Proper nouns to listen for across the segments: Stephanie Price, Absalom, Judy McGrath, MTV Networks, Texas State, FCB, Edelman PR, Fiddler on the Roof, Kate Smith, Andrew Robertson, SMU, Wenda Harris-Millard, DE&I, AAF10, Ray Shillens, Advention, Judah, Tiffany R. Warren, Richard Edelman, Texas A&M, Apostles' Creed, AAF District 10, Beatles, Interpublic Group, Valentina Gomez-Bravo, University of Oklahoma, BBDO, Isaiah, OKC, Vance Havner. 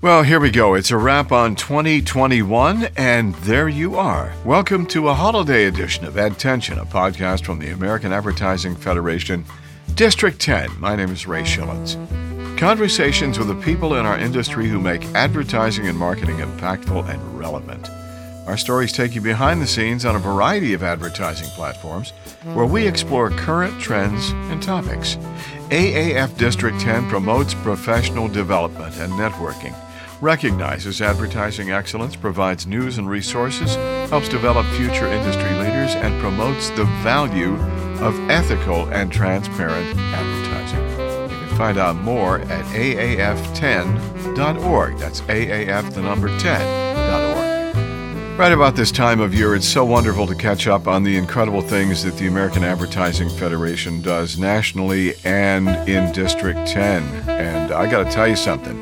Well, here we go. It's a wrap on 2021, and there you are. Welcome to a holiday edition of AdTention, a podcast from the American Advertising Federation, District 10. My name is Ray Shillens. Conversations with the people in our industry who make advertising and marketing impactful and relevant. Our stories take you behind the scenes on a variety of advertising platforms where we explore current trends and topics. AAF District 10 promotes professional development and networking, recognizes advertising excellence, provides news and resources, helps develop future industry leaders, and promotes the value of ethical and transparent advertising. You can find out more at aaf10.org. That's AAF, the number 10.org. Right about this time of year, it's so wonderful to catch up on the incredible things that the American Advertising Federation does nationally and in District 10. And I got to tell you something.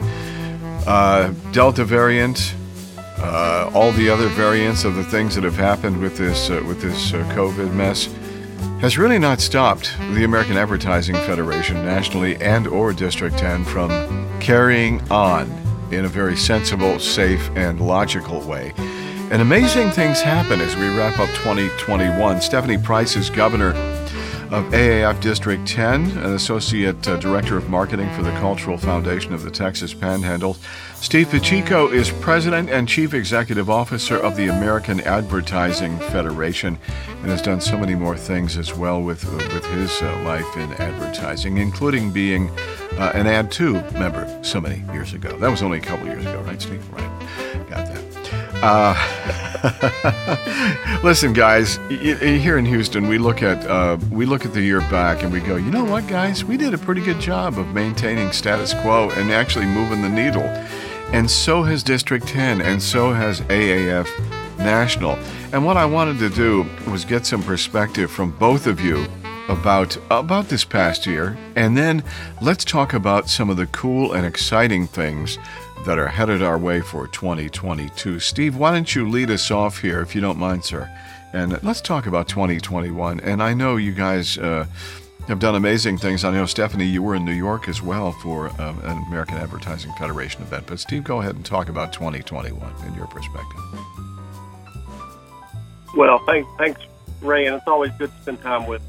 Delta variant, all the other variants of the things that have happened with this COVID mess has really not stopped the American Advertising Federation nationally and or District 10 from carrying on in a very sensible, safe, and logical way. And amazing things happen as we wrap up 2021. Stephanie Price is governor of AAF District 10 and associate director of marketing for the Cultural Foundation of the Texas Panhandle. Steve Pacheco is president and chief executive officer of the American Advertising Federation and has done so many more things as well with his life in advertising, including being an Ad2 member so many years ago. That was only a couple years ago, right, Steve? Right. Got that. Listen, guys, here in Houston, we look at the year back and we go, you know what, guys? We did a pretty good job of maintaining status quo and actually moving the needle. And so has District 10, and so has AAF National. And what I wanted to do was get some perspective from both of you about this past year, and then let's talk about some of the cool and exciting things that are headed our way for 2022. Steve, why don't you lead us off here, if you don't mind, sir? And let's talk about 2021. And I know you guys have done amazing things. I know, Stephanie, you were in New York as well for an American Advertising Federation event. But, Steve, go ahead and talk about 2021 in your perspective. Well, thanks, Ray. And it's always good to spend time with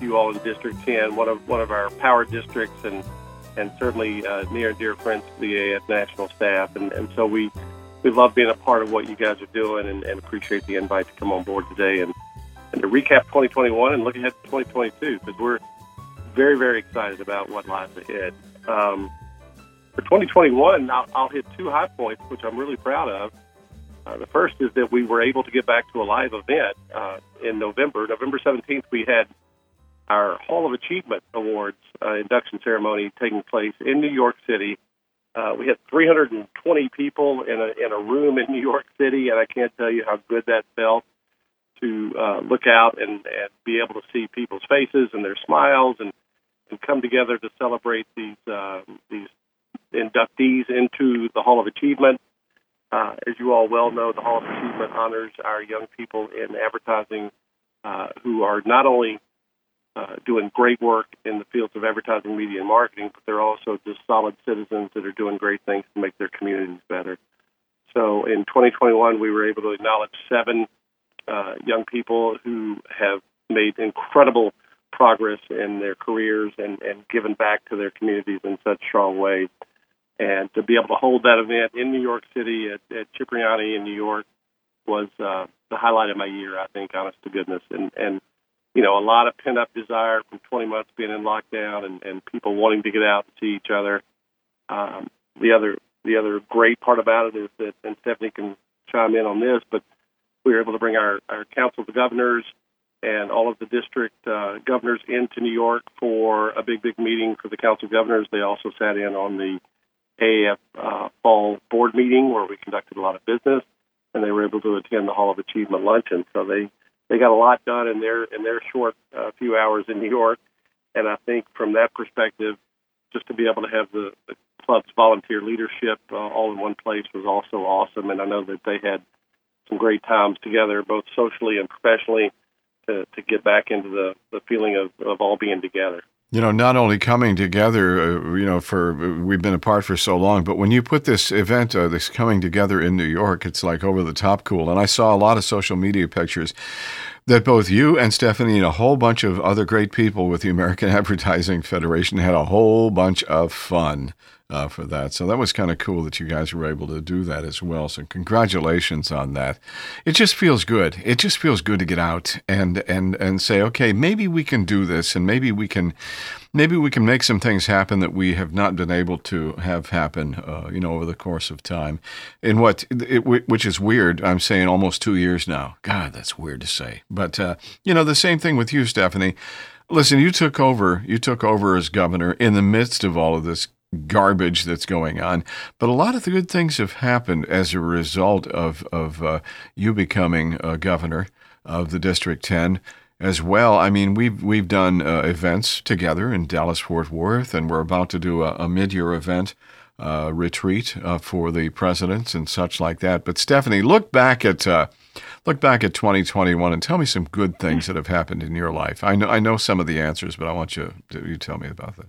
you all in District 10, one of our power districts, and certainly near and dear friends to the AAF National staff. And so we love being a part of what you guys are doing and appreciate the invite to come on board today and to recap 2021 and look ahead to 2022, because we're very, very excited about what lies ahead. For 2021, I'll hit two high points, which I'm really proud of. The first is that we were able to get back to a live event in November. November 17th, we had our Hall of Achievement Awards induction ceremony taking place in New York City. We had 320 people in a room in New York City, and I can't tell you how good that felt to look out and be able to see people's faces and their smiles and come together to celebrate these inductees into the Hall of Achievement. As you all well know, the Hall of Achievement honors our young people in advertising who are not only doing great work in the fields of advertising, media, and marketing, but they're also just solid citizens that are doing great things to make their communities better. So in 2021, we were able to acknowledge seven young people who have made incredible progress in their careers and given back to their communities in such strong ways. And to be able to hold that event in New York City at Cipriani in New York was the highlight of my year, I think, honest to goodness. And you know, a lot of pent-up desire from 20 months being in lockdown and people wanting to get out and see each other. The other great part about it is that, and Stephanie can chime in on this, but we were able to bring our Council of Governors and all of the district governors into New York for a big meeting for the Council of Governors. They also sat in on the AAF fall board meeting where we conducted a lot of business, and they were able to attend the Hall of Achievement luncheon. So they got a lot done in their short few hours in New York, and I think from that perspective, just to be able to have the club's volunteer leadership all in one place was also awesome, and I know that they had some great times together, both socially and professionally, to get back into the feeling of all being together. You know, not only coming together, we've been apart for so long, but when you put this event, this coming together in New York, it's like over the top cool. And I saw a lot of social media pictures that both you and Stephanie and a whole bunch of other great people with the American Advertising Federation had a whole bunch of fun for that. So that was kind of cool that you guys were able to do that as well. So congratulations on that. It just feels good. It just feels good to get out and say, okay, maybe we can do this, and maybe we can make some things happen that we have not been able to have happen, over the course of time. And which is weird, I'm saying almost 2 years now. God, that's weird to say. But, the same thing with you, Stephanie. Listen, you took over as governor in the midst of all of this garbage that's going on. But a lot of the good things have happened as a result of you becoming governor of the District 10. As well, I mean, we've done events together in Dallas-Fort Worth, and we're about to do a mid-year event retreat for the presidents and such like that. But Stephanie, look back at 2021 and tell me some good things that have happened in your life. I know some of the answers, but I want you tell me about that.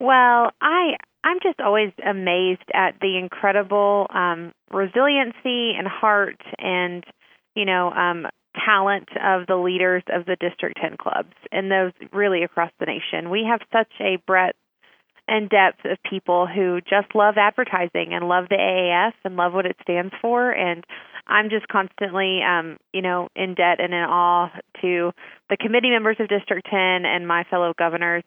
Well, I'm just always amazed at the incredible resiliency and heart and talent of the leaders of the District 10 clubs, and those really across the nation. We have such a breadth and depth of people who just love advertising and love the AAF and love what it stands for, and I'm just constantly, in debt and in awe to the committee members of District 10 and my fellow governors.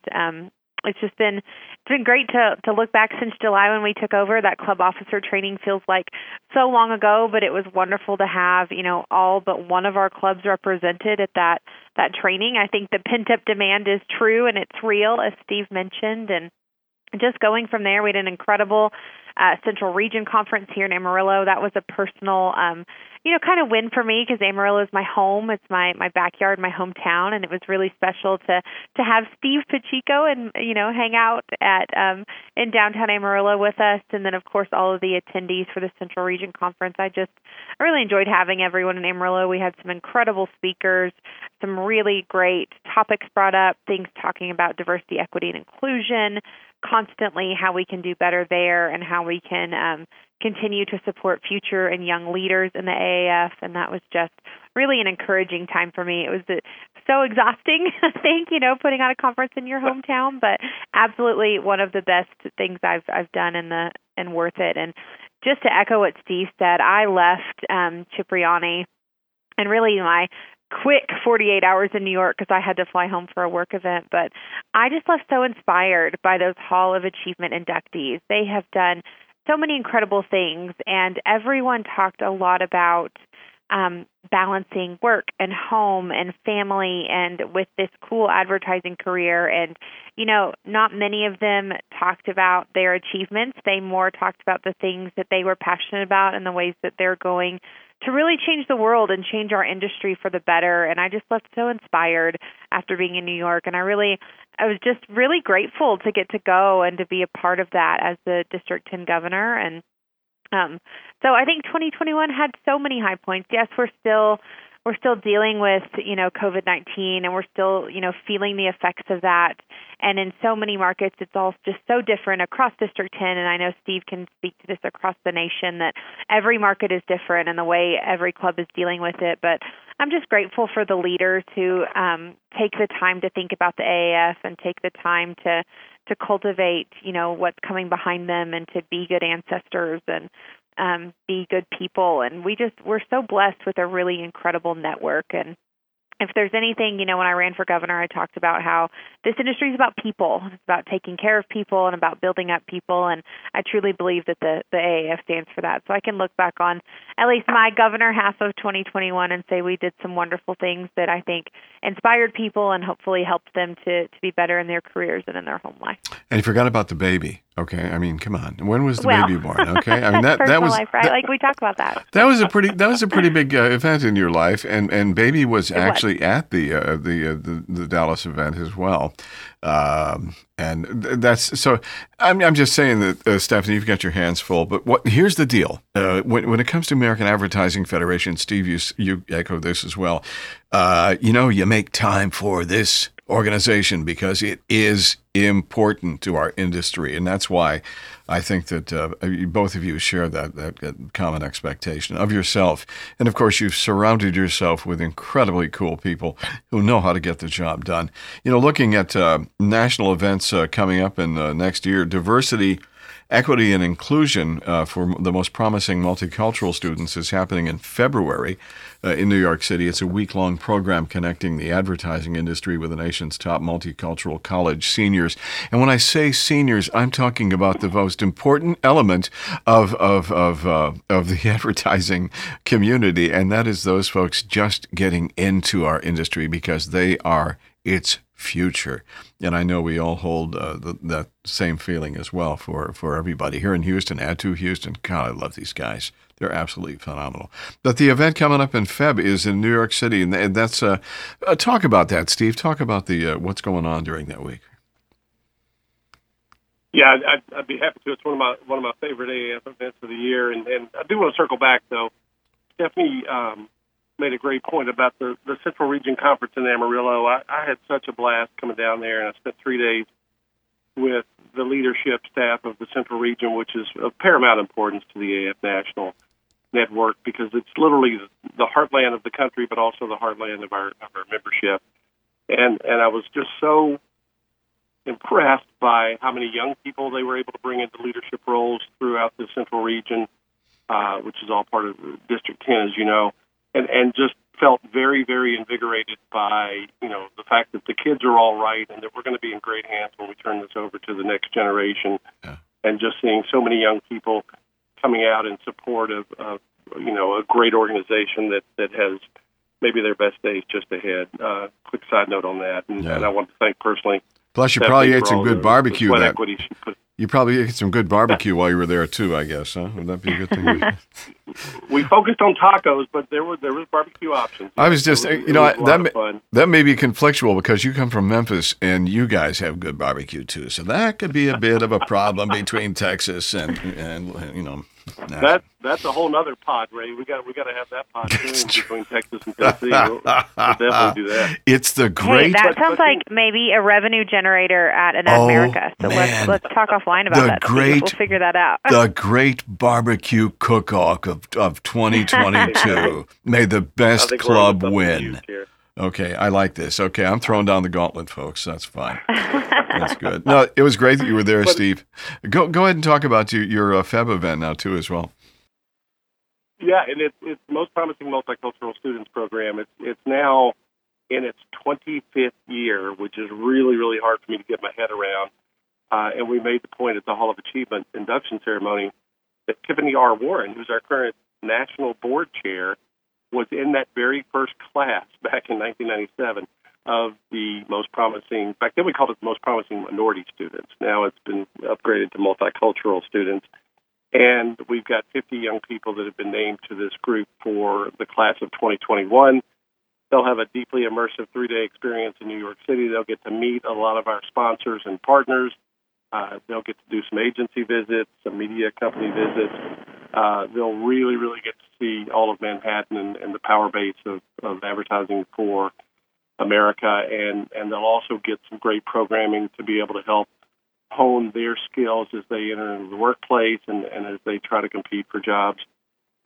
It's just been great to look back since July when we took over. That club officer training feels like so long ago, but it was wonderful to have, all but one of our clubs represented at that training. I think the pent-up demand is true and it's real, as Steve mentioned. And just going from there, we had an incredible Central Region Conference here in Amarillo. That was a personal, kind of win for me because Amarillo is my home. It's my backyard, my hometown, and it was really special to have Steve Pacheco and, hang out at in downtown Amarillo with us. And then, of course, all of the attendees for the Central Region Conference. I really enjoyed having everyone in Amarillo. We had some incredible speakers, some really great topics brought up, things talking about diversity, equity, and inclusion, constantly how we can do better there and how we can continue to support future and young leaders in the AAF. And that was just really an encouraging time for me. It was so exhausting, I think, putting on a conference in your hometown, but absolutely one of the best things I've done and worth it. And just to echo what Steve said, I left Cipriani and really my quick 48 hours in New York because I had to fly home for a work event, but I just left so inspired by those Hall of Achievement inductees. They have done so many incredible things, and everyone talked a lot about balancing work and home and family and with this cool advertising career. And, not many of them talked about their achievements. They more talked about the things that they were passionate about and the ways that they're going to really change the world and change our industry for the better. And I just left so inspired after being in New York. And I was just really grateful to get to go and to be a part of that as the District 10 governor. And so I think 2021 had so many high points. Yes, we're still dealing with, COVID-19, and we're still, feeling the effects of that. And in so many markets, it's all just so different across District 10. And I know Steve can speak to this across the nation, that every market is different and the way every club is dealing with it. But I'm just grateful for the leaders who take the time to think about the AAF and take the time to cultivate, what's coming behind them and to be good ancestors and be good people. And we're so blessed with a really incredible network. And if there's anything, when I ran for governor, I talked about how this industry is about people. It's about taking care of people and about building up people. And I truly believe that the AAF stands for that. So I can look back on at least my governor half of 2021 and say we did some wonderful things that I think inspired people and hopefully helped them to be better in their careers and in their home life. And you forgot about the baby. Okay, I mean, come on. When was the baby born? Okay, I mean that was life, right? Like we talked about that. That was a pretty big event in your life, and baby was actually at the Dallas event as well. And that's so. I'm just saying that, Stephanie, you've got your hands full. But here's the deal: when it comes to American Advertising Federation, Steve, you echo this as well. You make time for this. organization because it is important to our industry. And that's why I think that both of you share that common expectation of yourself. And of course, you've surrounded yourself with incredibly cool people who know how to get the job done. You know, looking at national events coming up in next year, diversity, equity, and inclusion for the most promising multicultural students is happening in February in New York City. It's a week-long program connecting the advertising industry with the nation's top multicultural college seniors. And when I say seniors, I'm talking about the most important element of the advertising community, and that is those folks just getting into our industry because they are its future. And I know we all hold that same feeling as well for everybody here in Houston. Add to Houston. God, I love these guys. They're absolutely phenomenal. But the event coming up in Feb is in New York City, and that's talk about that, Steve. Talk about the what's going on during that week. Yeah, I'd be happy to. It's one of my favorite AAF events of the year, and I do want to circle back though. Stephanie made a great point about the Central Region Conference in Amarillo. I had such a blast coming down there, and I spent 3 days with the leadership staff of the Central Region, which is of paramount importance to the AAF National Network because it's literally the heartland of the country, but also the heartland of our membership. And I was just so impressed by how many young people they were able to bring into leadership roles throughout the Central Region, which is all part of District 10, as you know. And just felt very, very invigorated by, you know, the fact that the kids are all right and that we're going to be in great hands when we turn this over to the next generation. Yeah. And just seeing so many young people coming out in support of you know, a great organization that has maybe their best days just ahead. Quick side note on that. And I want to thank personally. Plus, you probably ate some good barbecue. You probably ate some good barbecue while you were there too, I guess, huh? Would that be a good thing? We focused on tacos, but there was barbecue options. I was just, that may be conflictual because you come from Memphis and you guys have good barbecue too, so that could be a bit of a problem between Texas and you know. Nah. That's a whole other pod, Ray. We got to have that pod between Texas and Tennessee. We'll definitely do that. It's the great. Hey, that sounds like maybe a revenue generator at America. So man. Let's talk offline about that. We'll figure that out. The great barbecue cook-off of 2022. May the best club win. Okay, I like this. Okay, I'm throwing down the gauntlet, folks. That's fine. That's good. No, it was great that you were there, Steve. Go ahead and talk about your FEB event now, too, as well. Yeah, and it's the Most Promising Multicultural Students Program. It's now in its 25th year, which is really, really hard for me to get my head around. And we made the point at the Hall of Achievement induction ceremony that Tiffany R. Warren, who's our current national board chair, was in that very first class back in 1997 of the most promising, back then we called it the most promising minority students. Now it's been upgraded to multicultural students. And we've got 50 young people that have been named to this group for the class of 2021. They'll have a deeply immersive 3-day experience in New York City. They'll get to meet a lot of our sponsors and partners. They'll get to do some agency visits, some media company visits. They'll really, really get to see all of Manhattan and the power base of advertising for America. And they'll also get some great programming to be able to help hone their skills as they enter into the workplace and as they try to compete for jobs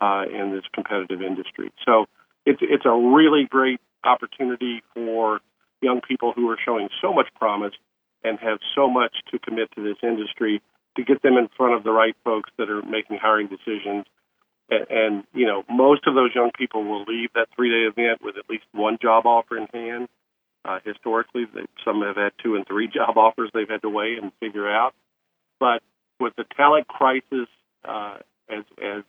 in this competitive industry. So it's a really great opportunity for young people who are showing so much promise and have so much to commit to this industry to get them in front of the right folks that are making hiring decisions. And you know, most of those young people will leave that 3-day event with at least one job offer in hand. Historically, some have had 2 and 3 job offers they've had to weigh and figure out. But with the talent crisis as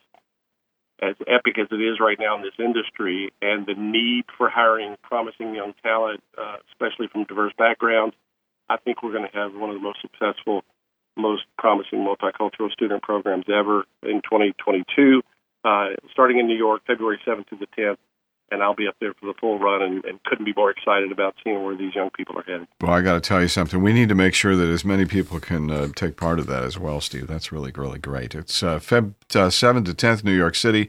epic as it is right now in this industry and the need for hiring promising young talent, especially from diverse backgrounds, I think we're going to have one of the most successful, most promising multicultural student programs ever in 2022, starting in New York, February 7th through the 10th. And I'll be up there for the full run and couldn't be more excited about seeing where these young people are headed. Well, I got to tell you something. We need to make sure that as many people can take part of that as well, Steve. That's really, really great. It's Feb 7th to 10th, New York City.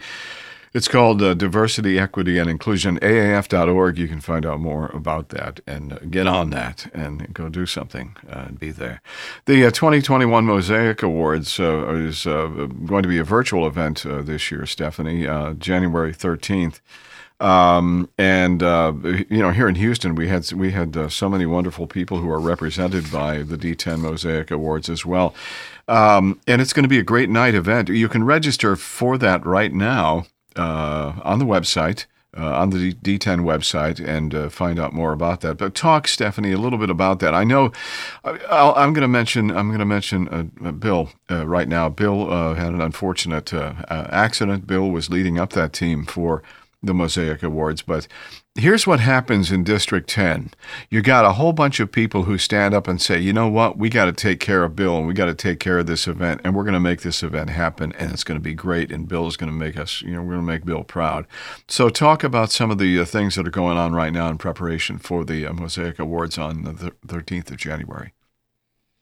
It's called Diversity, Equity, and Inclusion, AAF.org. You can find out more about that and get on that and go do something and be there. The 2021 Mosaic Awards is going to be a virtual event this year, Stephanie, January 13th. You know, here in Houston, we had so many wonderful people who are represented by the D10 Mosaic Awards as well. And it's going to be a great night event. You can register for that right now on the website, on the D10 website, and find out more about that. But talk, Stephanie, a little bit about that. I know I'm going to mention Bill right now. Bill had an unfortunate accident. Bill was leading up that team for the Mosaic Awards, but here's what happens in District 10. You got a whole bunch of people who stand up and say, you know what, we got to take care of Bill, and we got to take care of this event, and we're going to make this event happen, and it's going to be great, and Bill is going to make us, you know, we're going to make Bill proud. So talk about some of the things that are going on right now in preparation for the Mosaic Awards on the 13th of January.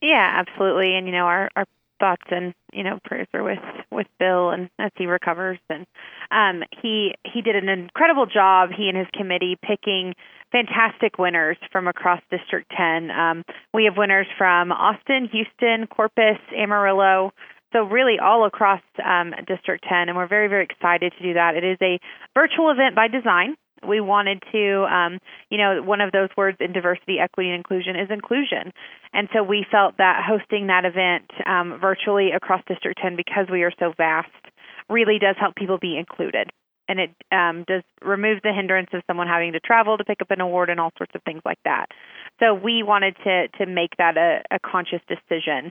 Yeah, absolutely, and you know, our thoughts and, you know, prayers are with Bill and as he recovers. And he did an incredible job, he and his committee, picking fantastic winners from across District 10. We have winners from Austin, Houston, Corpus, Amarillo, so really all across District 10, and we're very, very excited to do that. It is a virtual event by design. We wanted to, you know, one of those words in diversity, equity, and inclusion is inclusion. And so we felt that hosting that event virtually across District 10, because we are so vast, really does help people be included. And it does remove the hindrance of someone having to travel to pick up an award and all sorts of things like that. So we wanted to make that a conscious decision.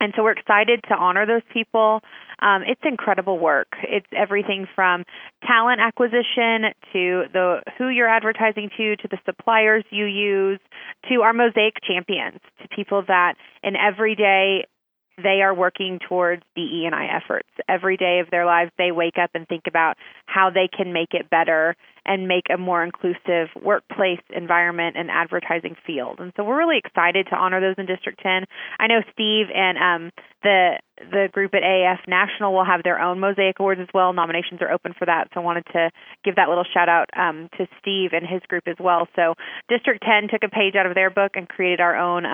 And so we're excited to honor those people. It's incredible work. It's everything from talent acquisition to who you're advertising to the suppliers you use, to our Mosaic champions, to people that in every day they are working towards DE&I efforts. Every day of their lives they wake up and think about how they can make it better and make a more inclusive workplace environment and advertising field. And so we're really excited to honor those in District 10. I know Steve and the group at AAF National will have their own Mosaic Awards as well. Nominations are open for that, so I wanted to give that little shout-out to Steve and his group as well. So District 10 took a page out of their book and created our own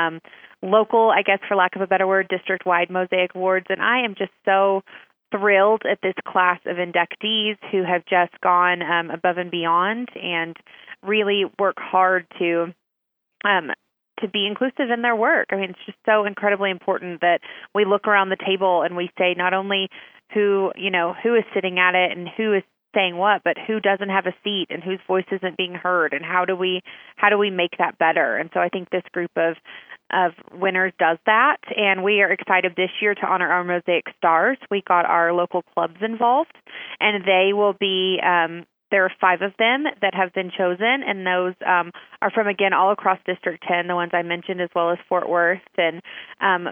local, I guess for lack of a better word, district-wide Mosaic Awards, and I am just so thrilled at this class of inductees who have just gone above and beyond and really work hard to be inclusive in their work. I mean, it's just so incredibly important that we look around the table and we say not only who is sitting at it and who is saying what, but who doesn't have a seat and whose voice isn't being heard, and how do we make that better? And so I think this group of winners does that, and we are excited this year to honor our Mosaic Stars. We got our local clubs involved, and they will be, there are 5 of them that have been chosen, and those are from, again, all across District 10, the ones I mentioned, as well as Fort Worth, and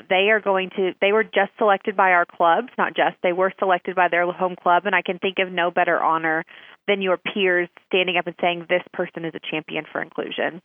they were just selected by our clubs, they were selected by their home club, and I can think of no better honor than your peers standing up and saying, this person is a champion for inclusion,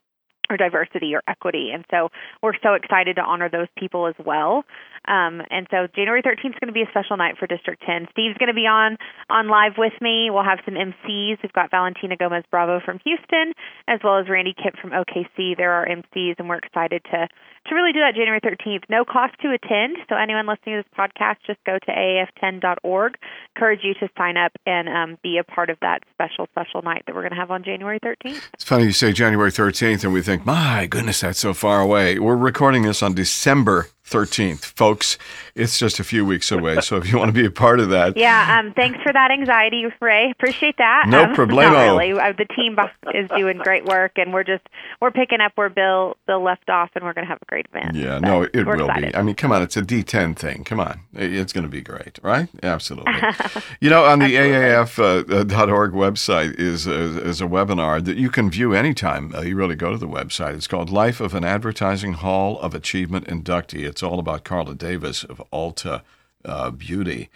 or diversity, or equity. And so we're so excited to honor those people as well. And so January 13th is going to be a special night for District 10. Steve's going to be on live with me. We'll have some MCs. We've got Valentina Gomez-Bravo from Houston, as well as Randy Kipp from OKC. There are MCs, and we're excited to really do that January 13th. No cost to attend, so anyone listening to this podcast, just go to AAF10.org. Encourage you to sign up and be a part of that special, special night that we're going to have on January 13th. It's funny you say January 13th, and we think, my goodness, that's so far away. We're recording this on December 13th, folks. It's just a few weeks away, so if you want to be a part of that. Yeah, thanks for that anxiety, Ray. Appreciate that. No problemo. Really. The team is doing great work, and we're picking up where Bill left off, and we're going to have a great event. Yeah, so no, it will excited. Be. I mean, come on, it's a D10 thing. Come on. It's going to be great, right? Absolutely. You know, on the AAF.org website is a webinar that you can view anytime you really go to the website. It's called Life of an Advertising Hall of Achievement Inductee. It's all about Carla Davis of Alta Beauty.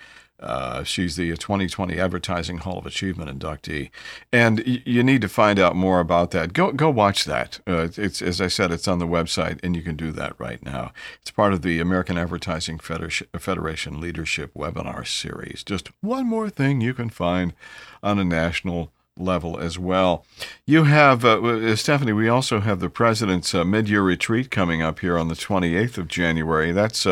She's the 2020 Advertising Hall of Achievement inductee, and you need to find out more about that. Go watch that. It's, as I said, it's on the website, and you can do that right now. It's part of the American Advertising Federation Leadership Webinar Series. Just one more thing you can find on a national level as well. You have, Stephanie, we also have the President's Mid-Year Retreat coming up here on the 28th of January. That's,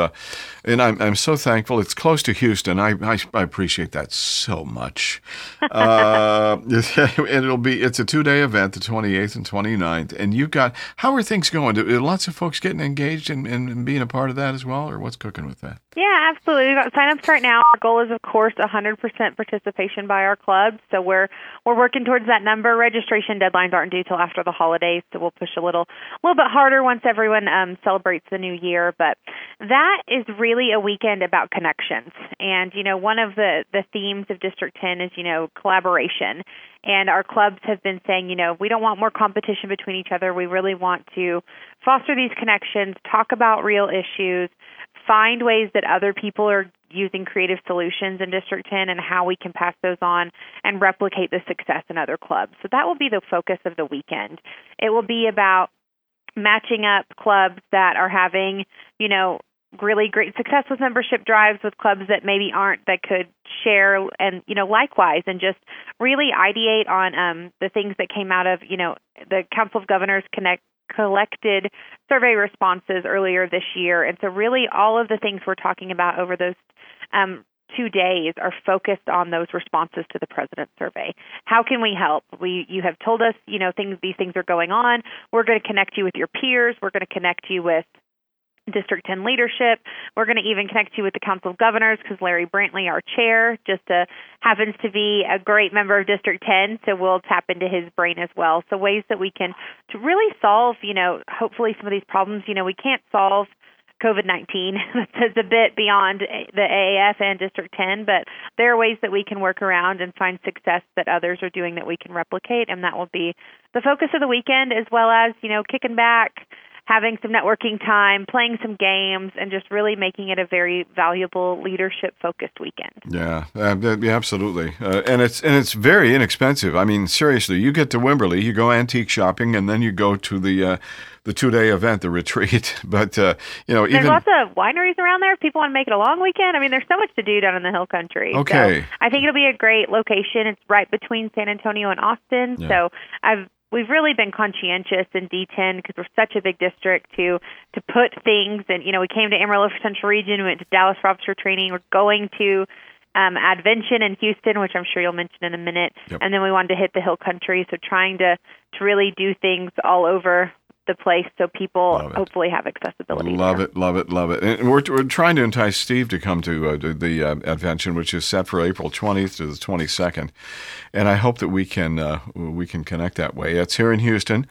and I'm so thankful. It's close to Houston. I appreciate that so much. It's a two-day event, the 28th and 29th. And you've got, how are things going? Are lots of folks getting engaged and being a part of that as well, or what's cooking with that? Yeah, absolutely. We've got sign-ups right now. Our goal is, of course, 100% participation by our club. So we're working towards that number. Registration deadlines aren't due till after the holidays, so we'll push a little bit harder once everyone celebrates the new year. But that is really a weekend about connections. And, you know, one of the themes of District 10 is, you know, collaboration. And our clubs have been saying, you know, we don't want more competition between each other. We really want to foster these connections, talk about real issues, find ways that other people are using creative solutions in District 10 and how we can pass those on and replicate the success in other clubs. So that will be the focus of the weekend. It will be about matching up clubs that are having, you know, really great success with membership drives with clubs that maybe aren't, that could share, and, you know, likewise, and just really ideate on the things that came out of, you know, the Council of Governors collected survey responses earlier this year. And so really all of the things we're talking about over those 2 days are focused on those responses to the president's survey. How can we help? You have told us, you know, these things are going on. We're going to connect you with your peers. We're going to connect you with District 10 leadership. We're going to even connect you with the Council of Governors because Larry Brantley, our chair, just happens to be a great member of District 10, so we'll tap into his brain as well. So ways that we can to really solve, you know, hopefully some of these problems. You know, we can't solve COVID-19. That's a bit beyond the AAF and District 10, but there are ways that we can work around and find success that others are doing that we can replicate, and that will be the focus of the weekend, as well as, you know, kicking back, having some networking time, playing some games, and just really making it a very valuable leadership-focused weekend. Yeah, absolutely. And it's very inexpensive. I mean, seriously, you get to Wimberley, you go antique shopping, and then you go to the two-day event, the retreat. But, you know, there's lots of wineries around there if people want to make it a long weekend. I mean, there's so much to do down in the Hill Country. Okay. So I think it'll be a great location. It's right between San Antonio and Austin. Yeah. So We've really been conscientious in D10 because we're such a big district to put things, and, you know, we came to Amarillo for Central Region, we went to Dallas for officer training, we're going to Advention in Houston, which I'm sure you'll mention in a minute, yep. And then we wanted to hit the Hill Country, so trying to really do things all over the place so people hopefully have accessibility. Love it. And we're trying to entice Steve to come to the Advention, which is set for April 20th to the 22nd. And I hope that we can connect that way. It's here in Houston.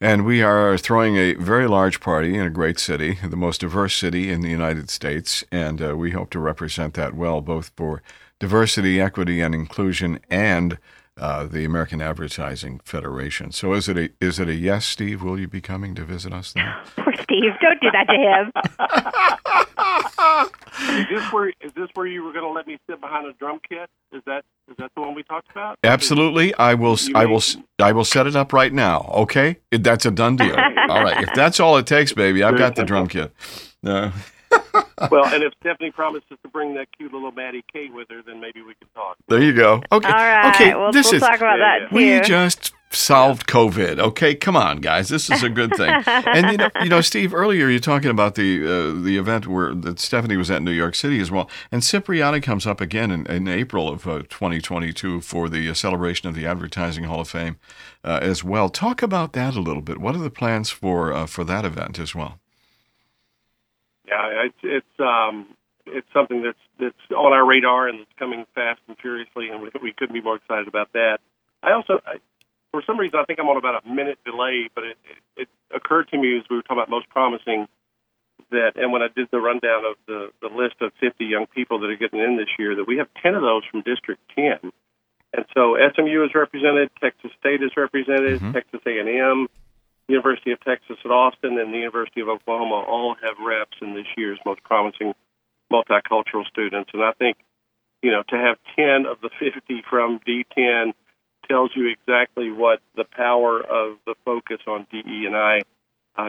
And we are throwing a very large party in a great city, the most diverse city in the United States. And we hope to represent that well, both for diversity, equity, and inclusion, and the American Advertising Federation. So is it a yes, Steve? Will you be coming to visit us then? Poor Steve. Don't do that to him. Is this where you were going to let me sit behind a drum kit? Is that the one we talked about? Absolutely. I will set it up right now, okay? That's a done deal. All right. If that's all it takes, baby, I've got the drum kit. No. Well, and if Stephanie promises to bring that cute little Maddie K with her, then maybe we can talk. There you go. Okay. All right. Okay. Well, we'll talk about that, too. We just solved COVID. Okay. Come on, guys. This is a good thing. And, you know, Steve, earlier you're talking about the event that Stephanie was at in New York City as well. And Cipriani comes up again in April of 2022 for the celebration of the Advertising Hall of Fame as well. Talk about that a little bit. What are the plans for that event as well? Yeah, it's something that's on our radar and it's coming fast and furiously, and we couldn't be more excited about that. I also, for some reason, I think I'm on about a minute delay, but it occurred to me as we were talking about most promising that, and when I did the rundown of the list of 50 young people that are getting in this year, that we have 10 of those from District 10. And so SMU is represented, Texas State is represented, mm-hmm. Texas A&M, University of Texas at Austin, and the University of Oklahoma all have reps in this year's most promising multicultural students. And I think you know, to have 10 of the 50 from D10 tells you exactly what the power of the focus on DE&I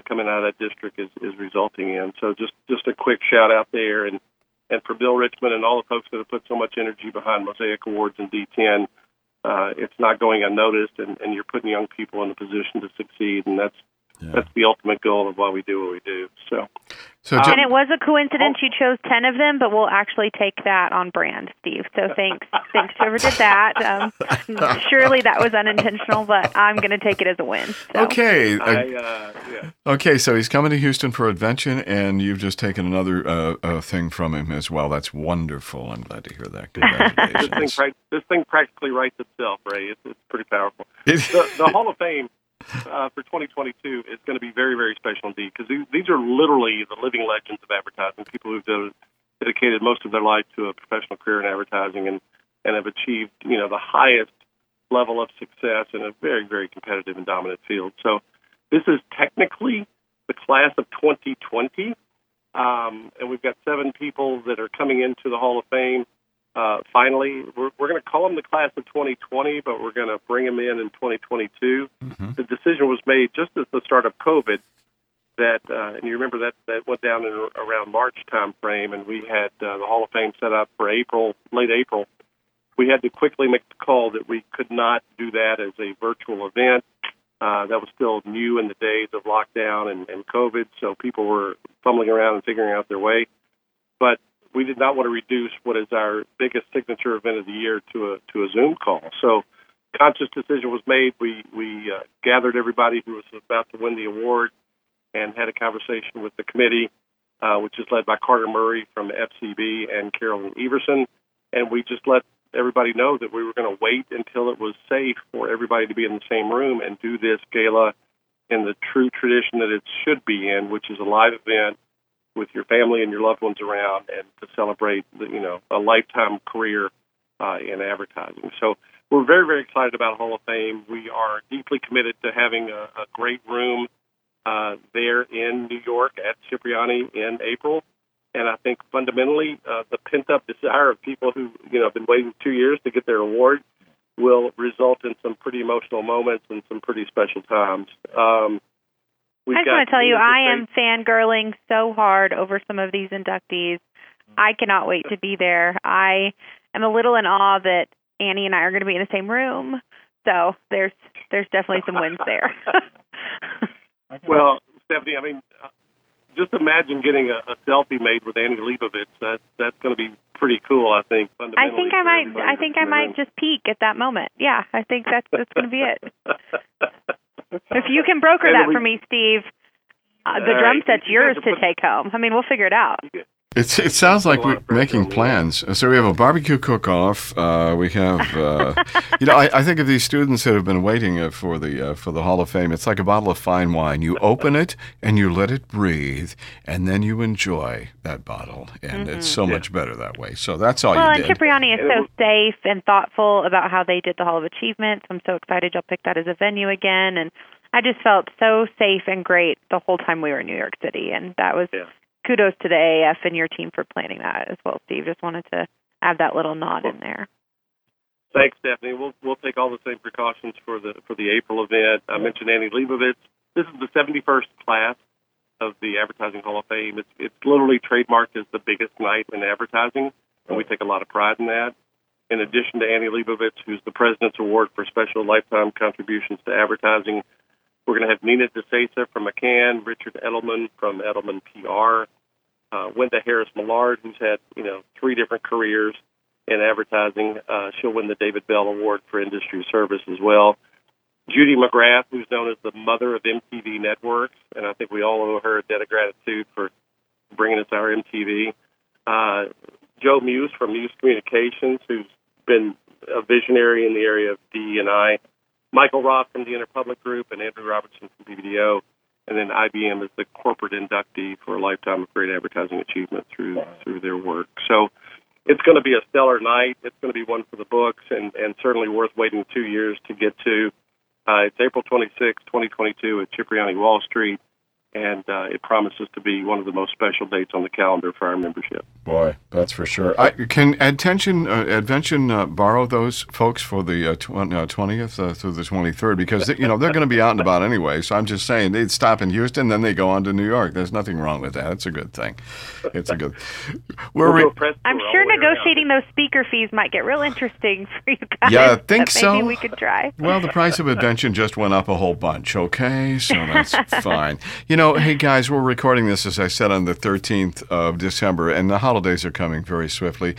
coming out of that district is resulting in. So just a quick shout-out there. And for Bill Richmond and all the folks that have put so much energy behind Mosaic Awards and D10, it's not going unnoticed, and you're putting young people in a position to succeed, and that's the ultimate goal of why we do what we do. So and it was a coincidence you chose 10 of them, but we'll actually take that on brand, Steve. So thanks whoever did that. Surely that was unintentional, but I'm going to take it as a win. So. Okay. Okay, so he's coming to Houston for Advention, and you've just taken another thing from him as well. That's wonderful. I'm glad to hear that. Congratulations. This thing practically writes itself, Ray. It's pretty powerful. The Hall of Fame for 2022 is going to be very, very special indeed, because these are literally the living legends of advertising, people who've dedicated most of their life to a professional career in advertising and have achieved, you know, the highest level of success in a very, very competitive and dominant field. So this is technically the class of 2020, and we've got 7 people that are coming into the Hall of Fame. Finally, we're going to call them the class of 2020, but we're going to bring them in 2022. Mm-hmm. The decision was made just at the start of COVID that, and you remember that went down in around March time frame, and we had the Hall of Fame set up for late April. We had to quickly make the call that we could not do that as a virtual event. That was still new in the days of lockdown and COVID, so people were fumbling around and figuring out their way. But we did not want to reduce what is our biggest signature event of the year to a Zoom call. So conscious decision was made. We gathered everybody who was about to win the award and had a conversation with the committee, which is led by Carter Murray from FCB and Carolyn Everson. And we just let everybody know that we were going to wait until it was safe for everybody to be in the same room and do this gala in the true tradition that it should be in, which is a live event with your family and your loved ones around, and to celebrate, you know, a lifetime career in advertising. So we're very, very excited about Hall of Fame. We are deeply committed to having a great room there in New York at Cipriani in April. And I think fundamentally the pent-up desire of people who, you know, have been waiting 2 years to get their award will result in some pretty emotional moments and some pretty special times. I just want to tell you, I am fangirling so hard over some of these inductees. I cannot wait to be there. I am a little in awe that Annie and I are going to be in the same room. So there's definitely some wins there. Well, Stephanie, I mean, just imagine getting a selfie made with Annie Leibovitz. That's going to be pretty cool, I think. I think I might just peek at that moment. Yeah, I think that's going to be it. If you can broker that for me, Steve, the drum set's yours to take home. I mean, we'll figure it out. It sounds like we're making plans. So we have a barbecue cook-off. We have, I think of these students that have been waiting for the Hall of Fame. It's like a bottle of fine wine. You open it and you let it breathe, and then you enjoy that bottle. And it's so much better that way. So that's all you did. Well, and Cipriani is so safe and thoughtful about how they did the Hall of Achievement. So I'm so excited y'all picked that as a venue again. And I just felt so safe and great the whole time we were in New York City. And that was... Yeah. Kudos to the AAF and your team for planning that as well, Steve. Just wanted to add that little nod in there. Thanks, Stephanie. We'll take all the same precautions for the April event. I mentioned Annie Leibovitz. This is the 71st class of the Advertising Hall of Fame. It's literally trademarked as the biggest night in advertising, and we take a lot of pride in that. In addition to Annie Leibovitz, who's the President's Award for Special Lifetime Contributions to Advertising, we're going to have Nina DeSaisa from McCann, Richard Edelman from Edelman PR, Wenda Harris-Millard, who's had, 3 different careers in advertising. She'll win the David Bell Award for industry service as well. Judy McGrath, who's known as the mother of MTV Networks, and I think we all owe her a debt of gratitude for bringing us our MTV. Joe Muse from Muse Communications, who's been a visionary in the area of DE&I. Michael Roth from the Interpublic Group, and Andrew Robertson from BBDO. And then IBM is the corporate inductee for a lifetime of great advertising achievement through their work. So it's going to be a stellar night. It's going to be one for the books and certainly worth waiting 2 years to get to. It's April 26, 2022 at Cipriani Wall Street. and it promises to be one of the most special dates on the calendar for our membership. Boy, that's for sure. Can Advention borrow those folks for the 20th through the 23rd? Because they're going to be out and about anyway, so I'm just saying they'd stop in Houston, then they go on to New York. There's nothing wrong with that. It's a good thing. I'm sure negotiating those speaker fees might get real interesting for you guys. Yeah, I think so. Maybe we could try. Well, the price of Advention just went up a whole bunch, okay? So that's fine. Hey guys, we're recording this, as I said, on the 13th of December, and the holidays are coming very swiftly.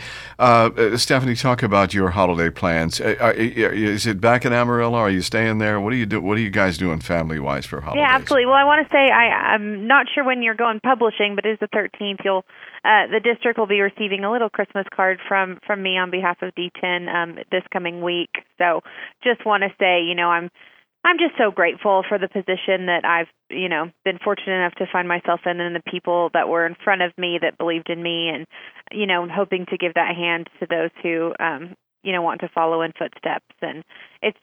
Stephanie, talk about your holiday plans. Is it back in Amarillo? Are you staying there? What do you do? What are you guys doing family-wise for holidays? Yeah, absolutely. Well, I want to say I'm not sure when you're going publishing, but it's the 13th. The district will be receiving a little Christmas card from me on behalf of D10 this coming week. So, just want to say, I'm just so grateful for the position that I've, been fortunate enough to find myself in, and the people that were in front of me that believed in me, and, I'm hoping to give that hand to those who, want to follow in footsteps. And it's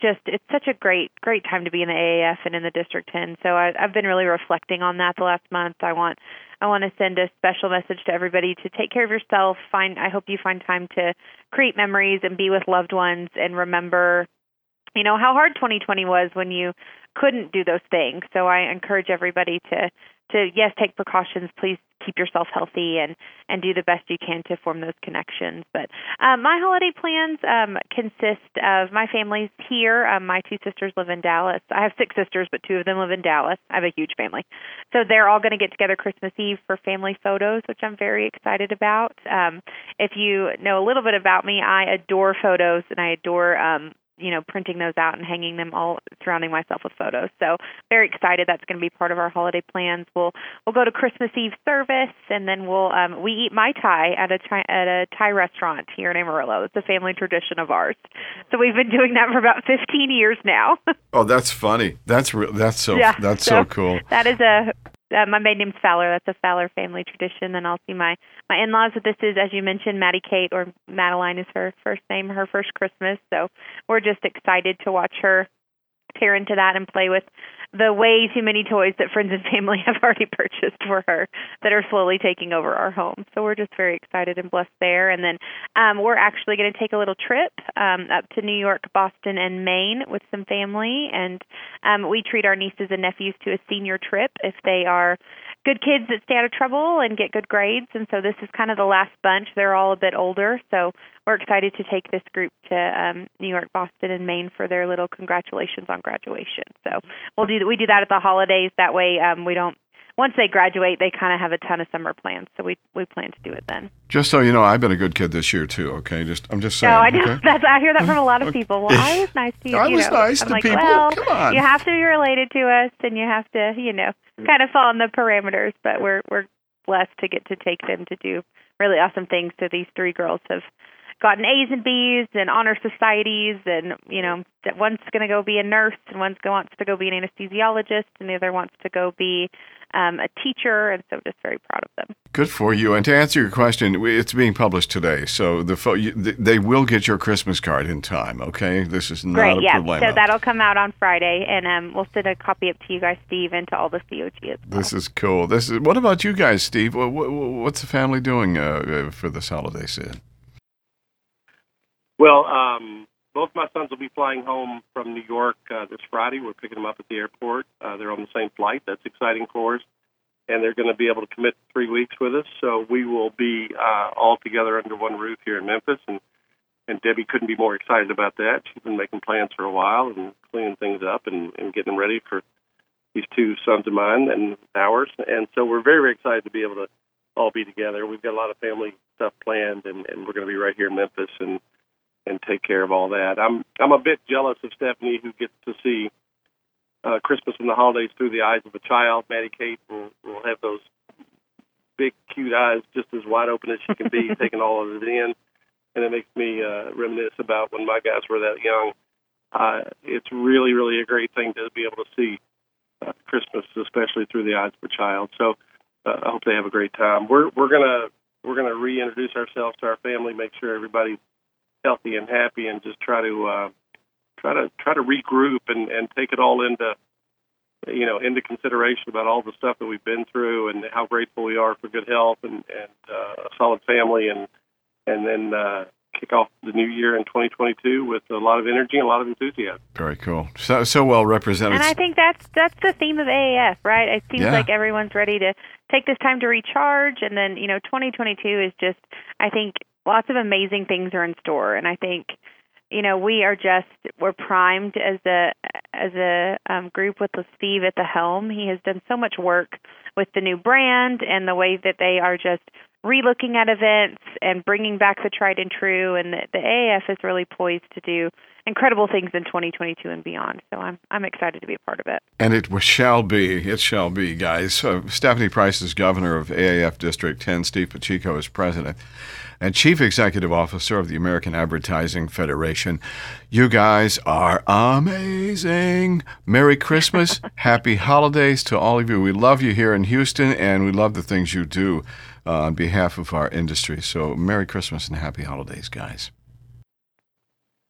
such a great time to be in the AAF and in the District 10. So I've been really reflecting on that the last month. I want to send a special message to everybody to take care of yourself. I hope you find time to create memories and be with loved ones, and remember how hard 2020 was when you couldn't do those things. So I encourage everybody to yes, take precautions. Please keep yourself healthy and do the best you can to form those connections. But my holiday plans consist of my family's here. My two sisters live in Dallas. I have six sisters, but two of them live in Dallas. I have a huge family. So they're all going to get together Christmas Eve for family photos, which I'm very excited about. If you know a little bit about me, I adore photos, and I adore printing those out and hanging them, all surrounding myself with photos. So very excited. That's going to be part of our holiday plans. We'll go to Christmas Eve service, and then we eat Mai Tai at a Thai restaurant here in Amarillo. It's a family tradition of ours. So we've been doing that for about 15 years now. Oh, that's funny. That's so cool. That is my maiden name's Fowler. That's a Fowler family tradition. And I'll see my in-laws. This is, as you mentioned, Maddie Kate, or Madeline is her first name, her first Christmas. So we're just excited to watch her tear into that and play with the way too many toys that friends and family have already purchased for her that are slowly taking over our home. So we're just very excited and blessed there. And then we're actually going to take a little trip up to New York, Boston, and Maine with some family. And we treat our nieces and nephews to a senior trip if they are good kids that stay out of trouble and get good grades. And so this is kind of the last bunch. They're all a bit older. So we're excited to take this group to New York, Boston, and Maine for their little congratulations on graduation. So we do that at the holidays. That way we don't. Once they graduate, they kind of have a ton of summer plans, so we plan to do it then. Just so you know, I've been a good kid this year too. Okay, I'm just saying. No, I know. Okay? I hear that from a lot of people. Well, I was nice to you. I was nice to people. Well, come on. You have to be related to us, and you have to, kind of fall in the parameters. But we're blessed to get to take them to do really awesome things. So these three girls have gotten A's and B's and honor societies, and one's going to go be a nurse, and one's wants to go be an anesthesiologist, and the other wants to go be a teacher, and so just very proud of them. Good for you. And to answer your question, it's being published today, so they will get your Christmas card in time, okay? This is not a problem. So that'll come out on Friday, and we'll send a copy up to you guys, Steve, and to all the COG as well. This is cool. What about you guys, Steve? What's the family doing for this holiday season? Well, both my sons will be flying home from New York this Friday. We're picking them up at the airport. They're on the same flight. That's exciting for us. And they're going to be able to commit 3 weeks with us. So we will be all together under one roof here in Memphis. And Debbie couldn't be more excited about that. She's been making plans for a while and cleaning things up and getting them ready for these two sons of mine and ours. And so we're very, very excited to be able to all be together. We've got a lot of family stuff planned, and we're going to be right here in Memphis and take care of all that. I'm a bit jealous of Stephanie, who gets to see Christmas and the holidays through the eyes of a child. Maddie Kate will have those big, cute eyes just as wide open as she can be, taking all of it in. And it makes me reminisce about when my guys were that young. It's really, really a great thing to be able to see Christmas, especially through the eyes of a child. So I hope they have a great time. We're gonna reintroduce ourselves to our family, make sure everybody's healthy and happy, and just try to regroup and take it all into you know, into consideration about all the stuff that we've been through and how grateful we are for good health and a solid family, and then kick off the new year in 2022 with a lot of energy and a lot of enthusiasm. Very cool. So well represented. And I think that's the theme of AAF, right? It seems like everyone's ready to take this time to recharge, and then, you know, 2022 is just, I think, lots of amazing things are in store, and I think, you know, we're primed as a group with Steve at the helm. He has done so much work with the new brand and the way that they are just relooking at events and bringing back the tried and true, and the AAF is really poised to do incredible things in 2022 and beyond. So I'm excited to be a part of it. And it shall be, guys. So Stephanie Price is governor of AAF District 10. Steve Pacheco is president and chief executive officer of the American Advertising Federation. You guys are amazing. Merry Christmas. Happy holidays to all of you. We love you here in Houston, and we love the things you do on behalf of our industry. So Merry Christmas and happy holidays, guys.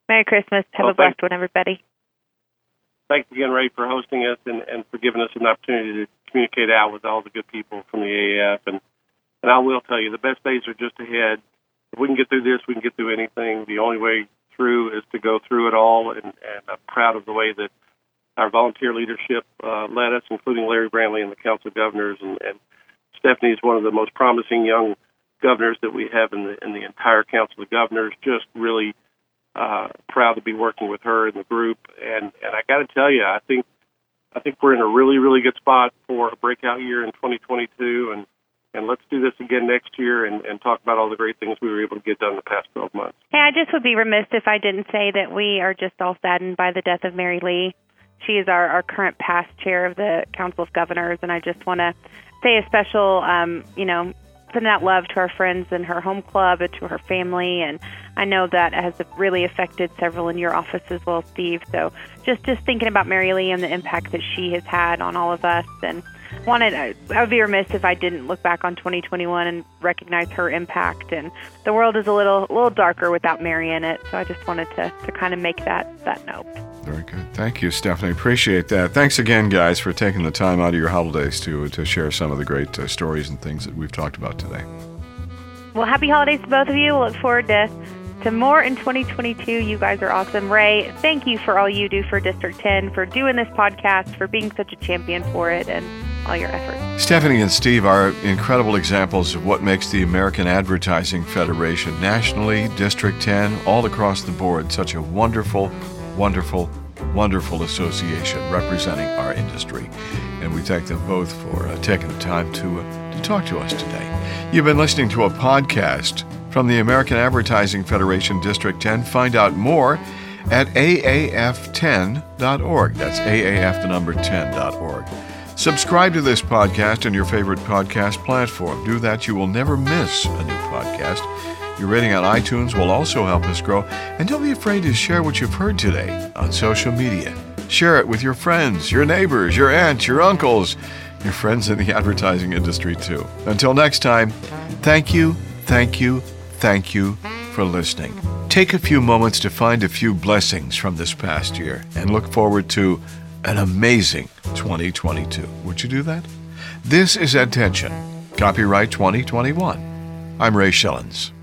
Merry Christmas. Have a blessed one, everybody. Thanks again, Ray, for hosting us and for giving us an opportunity to communicate out with all the good people from the AAF. And I will tell you, the best days are just ahead. If we can get through this, we can get through anything. The only way through is to go through it all, and I'm proud of the way that our volunteer leadership led us, including Larry Brantley and the Council of Governors. And Stephanie is one of the most promising young governors that we have in the entire Council of Governors, just really proud to be working with her and the group. And I got to tell you, I think we're in a really, really good spot for a breakout year in 2022, and let's do this again next year and talk about all the great things we were able to get done in the past 12 months. Hey, I just would be remiss if I didn't say that we are just all saddened by the death of Mary Lee. She is our current past chair of the Council of Governors, and I just want to say a special, sending out love to our friends in her home club and to her family, and I know that has really affected several in your office as well, Steve. So just thinking about Mary Lee and the impact that she has had on all of us, and I would be remiss if I didn't look back on 2021 and recognize her impact. And the world is a little darker without Mary in it, so I just wanted to kind of make that note. Very good. Thank you, Stephanie. Appreciate that. Thanks again, guys, for taking the time out of your holidays to share some of the great stories and things that we've talked about today. Well, happy holidays to both of you. We'll look forward to more in 2022. You guys are awesome. Ray, thank you for all you do for District 10, for doing this podcast, for being such a champion for it, and all your efforts. Stephanie and Steve are incredible examples of what makes the American Advertising Federation nationally, District 10, all across the board, such a wonderful association representing our industry. And we thank them both for taking the time to talk to us today. You've been listening to a podcast from the American Advertising Federation District 10. Find out more at aaf10.org. That's aaf10.org. Subscribe to this podcast on your favorite podcast platform. Do that. You will never miss a new podcast. Your rating on iTunes will also help us grow. And don't be afraid to share what you've heard today on social media. Share it with your friends, your neighbors, your aunts, your uncles, your friends in the advertising industry too. Until next time, thank you for listening. Take a few moments to find a few blessings from this past year and look forward to an amazing 2022. Would you do that? This is Attention. Copyright 2021. I'm Ray Shillens.